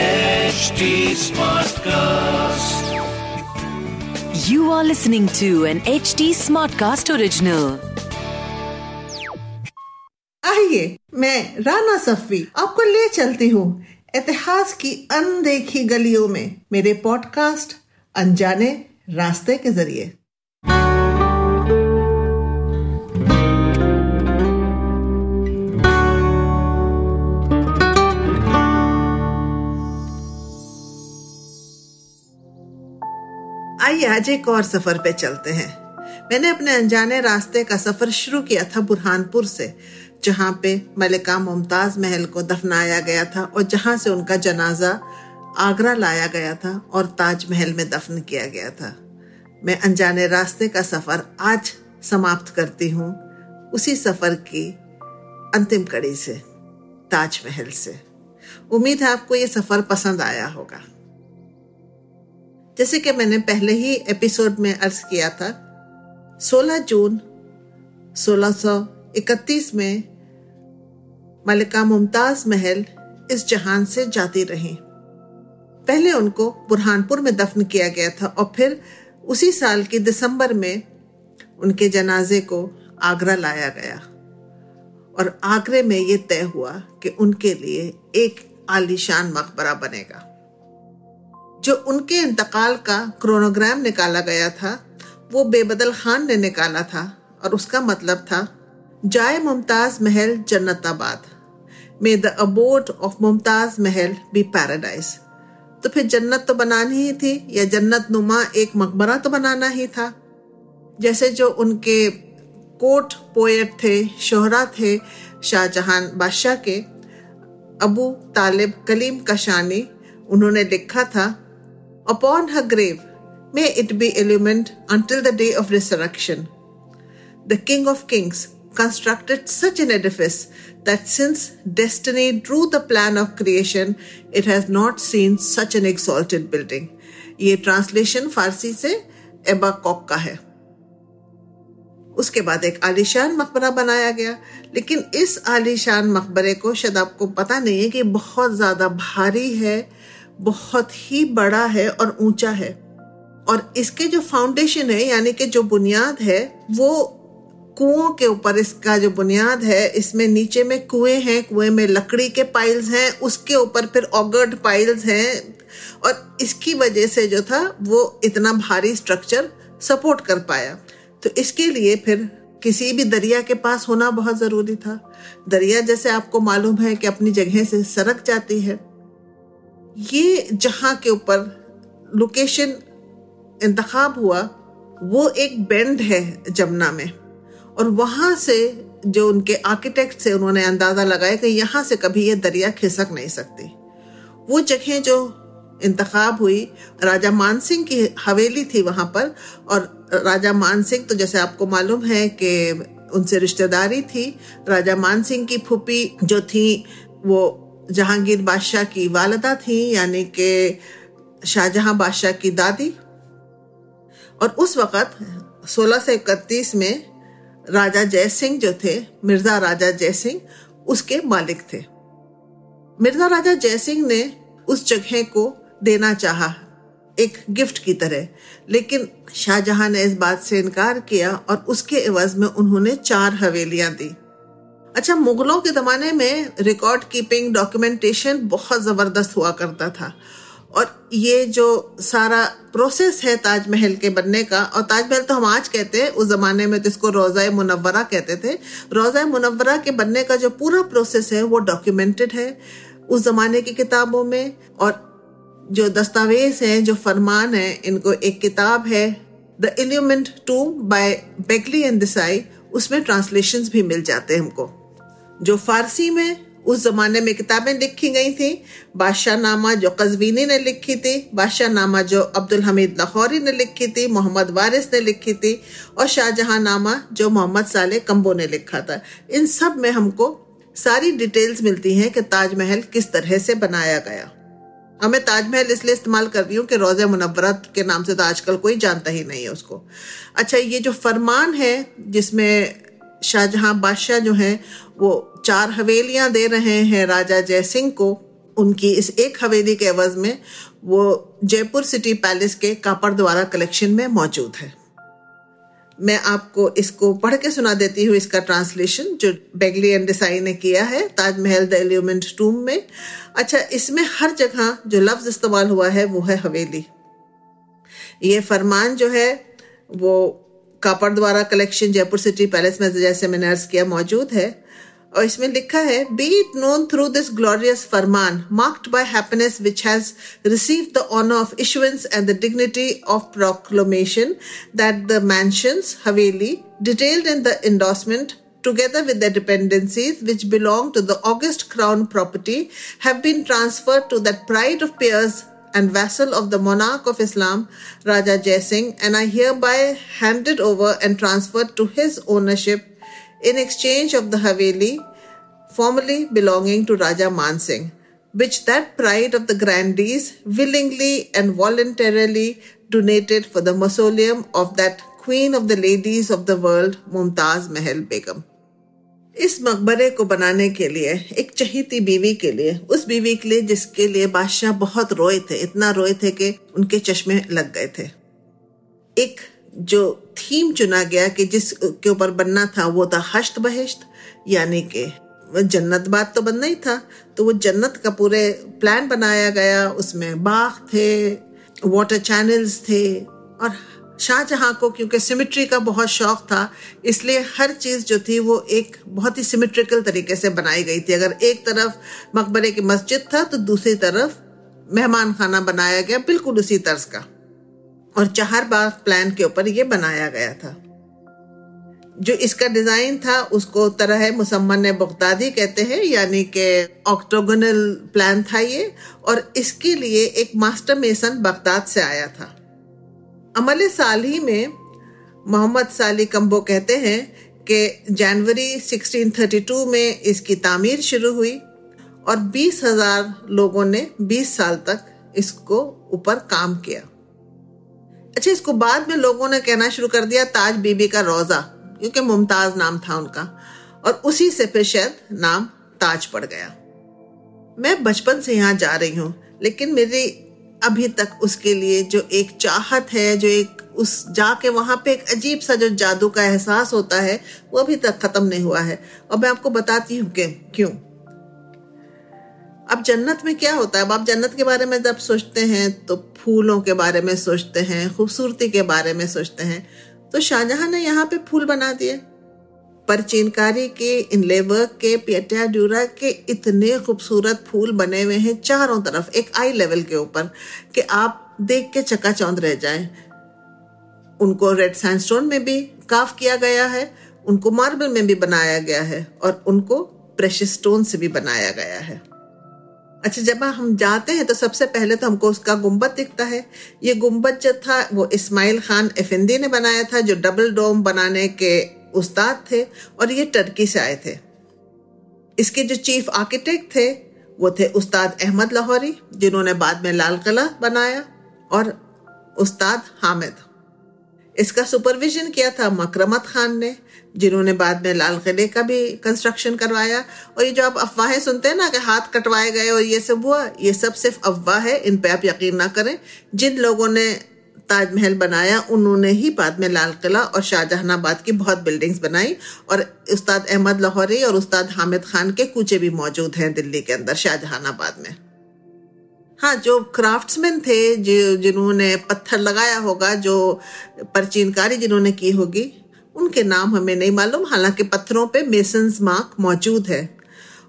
HT Smartcast. You are listening to an HT Smartcast original. आइए, मैं राना सफवी आपको ले चलती हूँ इतिहास की अनदेखी गलियों में मेरे पॉडकास्ट अनजाने रास्ते के जरिए। आइए आज एक और सफर पे चलते हैं। मैंने अपने अनजाने रास्ते का सफर शुरू किया था बुरहानपुर से, जहाँ पे मलिका मुमताज महल को दफनाया गया था और जहाँ से उनका जनाजा आगरा लाया गया था और ताजमहल में दफन किया गया था। मैं अनजाने रास्ते का सफर आज समाप्त करती हूँ उसी सफर की अंतिम कड़ी से, ताजमहल से। उम्मीद है आपको ये सफर पसंद आया होगा। जैसे कि मैंने पहले ही एपिसोड में अर्ज किया था, 16 जून 1631 में मलिका मुमताज महल इस जहान से जाती रहीं। पहले उनको बुरहानपुर में दफन किया गया था और फिर उसी साल के दिसंबर में उनके जनाजे को आगरा लाया गया और आगरे में ये तय हुआ कि उनके लिए एक आलीशान मकबरा बनेगा। जो उनके इंतकाल का क्रोनोग्राम निकाला गया था वो बेबदल खान ने निकाला था और उसका मतलब था, जाए Mumtaz Mahal Jannatabad, may the abode of Mumtaz Mahal be paradise. तो फिर जन्नत तो बनानी ही थी, या जन्नत नुमा एक मकबरा तो बनाना ही था। जैसे जो उनके कोर्ट पोएट थे, शोहरा थे शाहजहां बादशाह के, अबू तालिब कलीम कशानी, उन्होंने लिखा था, Upon her grave, may it be illumined until the day of resurrection. The King of Kings constructed such an edifice that since destiny drew the plan of creation, it has not seen such an exalted building. ये translation Farsi से Ebba Kock का है। उसके बाद एक आलीशान मकबरा बनाया गया, लेकिन इस आलीशान मकबरे को शायद आपको पता नहीं है कि बहुत ज्यादा भारी है, बहुत ही बड़ा है और ऊंचा है। और इसके जो फाउंडेशन है, यानी कि जो बुनियाद है, वो कुओं के ऊपर इसका जो बुनियाद है, इसमें नीचे में कुएं हैं, कुएं में लकड़ी के पाइल्स हैं, उसके ऊपर फिर ऑगर्ड पाइल्स हैं, और इसकी वजह से जो था वो इतना भारी स्ट्रक्चर सपोर्ट कर पाया। तो इसके लिए फिर किसी भी दरिया के पास होना बहुत ज़रूरी था। दरिया जैसे आपको मालूम है कि अपनी जगह से सरक जाती है। ये जहाँ के ऊपर लोकेशन इंतखाब हुआ वो एक बेंड है जमुना में, और वहाँ से जो उनके आर्किटेक्ट से उन्होंने अंदाज़ा लगाया कि यहाँ से कभी ये दरिया खिसक नहीं सकती। वो जगह जो इंतखाब हुई, राजा मान सिंह की हवेली थी वहाँ पर, और राजा मान सिंह तो जैसे आपको मालूम है कि उनसे रिश्तेदारी थी। राजा मान सिंह की फूफी जो थी वो जहांगीर बादशाह की वालदा थी, यानी कि शाहजहां बादशाह की दादी। और उस वक़्त 1631 में राजा जयसिंह जो थे, मिर्ज़ा राजा जयसिंह, उसके मालिक थे। मिर्ज़ा राजा जयसिंह ने उस जगह को देना चाहा एक गिफ्ट की तरह, लेकिन शाहजहां ने इस बात से इनकार किया और उसके एवज में उन्होंने 4 हवेलियां दी। अच्छा, मुगलों के ज़माने में रिकॉर्ड कीपिंग, डॉक्यूमेंटेशन बहुत ज़बरदस्त हुआ करता था, और ये जो सारा प्रोसेस है ताजमहल के बनने का, और ताजमहल तो हम आज कहते हैं, उस ज़माने में तो इसको रोज़ाए मुनव्वरा कहते थे। रोज़ाए मुनव्वरा के बनने का जो पूरा प्रोसेस है वो डॉक्यूमेंटेड है उस ज़माने की किताबों में, और जो दस्तावेज़ हैं, जो फरमान हैं, इनको एक किताब है the illuminated tome by Begley and Desai, उसमें ट्रांसलेशंस भी मिल जाते हैं हमको, जो फारसी में, उस जमाने में किताबें लिखी गई थी। बादशाह नामा जो कज़वीनी ने लिखी थी, बादशाह नामा जो अब्दुल हमीद लाहौरी ने लिखी थी, मोहम्मद वारिस ने लिखी थी, और शाहजहां नामा जो मोहम्मद सालेह कंबोह ने लिखा था। इन सब में हमको सारी डिटेल्स मिलती हैं कि ताजमहल किस तरह से बनाया गया। अब मैं ताजमहल इसलिए इस्तेमाल कर रही हूँ कि रोज़े मुनव्वरा के नाम से तो आजकल कोई जानता ही नहीं है उसको। अच्छा, ये जो फरमान है जिसमें शाहजहां बादशाह जो हैं वो 4 हवेलियां दे रहे हैं राजा जयसिंह को, उनकी इस एक हवेली के एवज में वो जयपुर सिटी पैलेस के कापड़द्वारा कलेक्शन में मौजूद है। मैं आपको इसको पढ़ के सुना देती हूँ, इसका ट्रांसलेशन जो बेगली एंड देसाई ने किया है, ताजमहल द एल्यूमेंट टूम में। अच्छा, इसमें हर जगह जो लफ्ज़ इस्तेमाल हुआ है वो है हवेली। ये फरमान जो है वो Kapaddwara collection Jaipur city palace में, जैसे मैंने अर्ज किया, मौजूद है। और इसमें लिखा है, be it known through this glorious Farman marked by happiness which has received the honour of issuance and the dignity of proclamation that the mansions haveli detailed in the endorsement together with their dependencies which belong to the august crown property have been transferred to that pride of peers and vassal of the monarch of Islam, Raja Jaisingh, and I hereby handed over and transferred to his ownership in exchange of the Haveli formerly belonging to Raja Man Singh, which that pride of the grandees willingly and voluntarily donated for the mausoleum of that queen of the ladies of the world, Mumtaz Mahal Begum. इस मकबरे को बनाने के लिए एक चहेती बीवी के लिए, उस बीवी के लिए जिसके लिए बादशाह बहुत रोए थे, इतना रोए थे कि उनके चश्मे लग गए थे, एक जो थीम चुना गया कि जिस के ऊपर बनना था वो था हश्त बहिश्त, यानी कि जन्नत बात तो बनना ही था। तो वो जन्नत का पूरे प्लान बनाया गया, उसमें बाग थे, वाटर चैनल्स थे, और शाहजहां को क्योंकि सिमेट्री का बहुत शौक था इसलिए हर चीज़ जो थी वो एक बहुत ही सिमेट्रिकल तरीके से बनाई गई थी। अगर एक तरफ मकबरे की मस्जिद था तो दूसरी तरफ मेहमान खाना बनाया गया, बिल्कुल उसी तर्ज का, और 4 बार प्लान के ऊपर ये बनाया गया था। जो इसका डिज़ाइन था उसको तरह मुसम्मन बगदादी कहते हैं, यानी कि ऑक्टोगोनल प्लान था ये, और इसके लिए एक मास्टर मेसन बगदाद से आया था। अमल साल ही में मोहम्मद सालेह कंबोह कहते हैं कि जनवरी 1632 में इसकी तामीर शुरू हुई और 20,000 लोगों ने 20 साल तक इसको ऊपर काम किया। अच्छा, इसको बाद में लोगों ने कहना शुरू कर दिया ताज बीबी का रोज़ा, क्योंकि मुमताज नाम था उनका, और उसी से फिर शायद नाम ताज पड़ गया। मैं बचपन से यहाँ जा रही हूँ लेकिन मेरी अभी तक उसके लिए जो एक चाहत है, जो एक उस जाके वहाँ पे एक अजीब सा जो जादू का एहसास होता है वो अभी तक ख़त्म नहीं हुआ है, और मैं आपको बताती हूँ कि क्यों। अब जन्नत में क्या होता है? अब आप जन्नत के बारे में जब सोचते हैं तो फूलों के बारे में सोचते हैं, खूबसूरती के बारे में सोचते हैं, तो शाहजहां ने यहाँ पे फूल बना दिए। पर चीनकारी के, इनले वर्क के, पियटा ड्यूरा के इतने खूबसूरत फूल बने हुए हैं चारों तरफ एक आई लेवल के ऊपर कि आप देख के चकाचौंध रह जाएं। उनको रेड सैंडस्टोन में भी काफ किया गया है, उनको मार्बल में भी बनाया गया है, और उनको प्रेशियस स्टोन से भी बनाया गया है। अच्छा, जब हम जाते हैं तो सबसे पहले तो हमको उसका गुंबद दिखता है। ये गुंबद जो था वो इस्माइल खान एफिंदी ने बनाया था, जो डबल डोम बनाने के उस्ताद थे, और ये टर्की से आए थे। इसके जो चीफ आर्किटेक्ट थे वो थे उस्ताद अहमद लाहौरी, जिन्होंने बाद में लाल किला बनाया, और उस्ताद हामिद। इसका सुपरविजन किया था मकरमत खान ने, जिन्होंने बाद में लाल किले का भी कंस्ट्रक्शन करवाया। और ये जो आप अफवाहें सुनते हैं ना कि हाथ कटवाए गए और ये सब हुआ, ये सब सिर्फ अफवाह है, इन पर आप यकीन ना करें। जिन लोगों ने ताजमहल बनाया उन्होंने ही बाद में लाल किला और शाहजहानाबाद की बहुत बिल्डिंग्स बनाई, और उस्ताद अहमद लाहौरी और उस्ताद हामिद खान के कूचे भी मौजूद हैं दिल्ली के अंदर शाहजहानाबाद में। हाँ, जो क्राफ्ट्समैन थे, जिन्होंने पत्थर लगाया होगा, जो परचीनकारी जिन्होंने की होगी, उनके नाम हमें नहीं मालूम, हालांकि पत्थरों पे मेसन्स मार्क मौजूद है।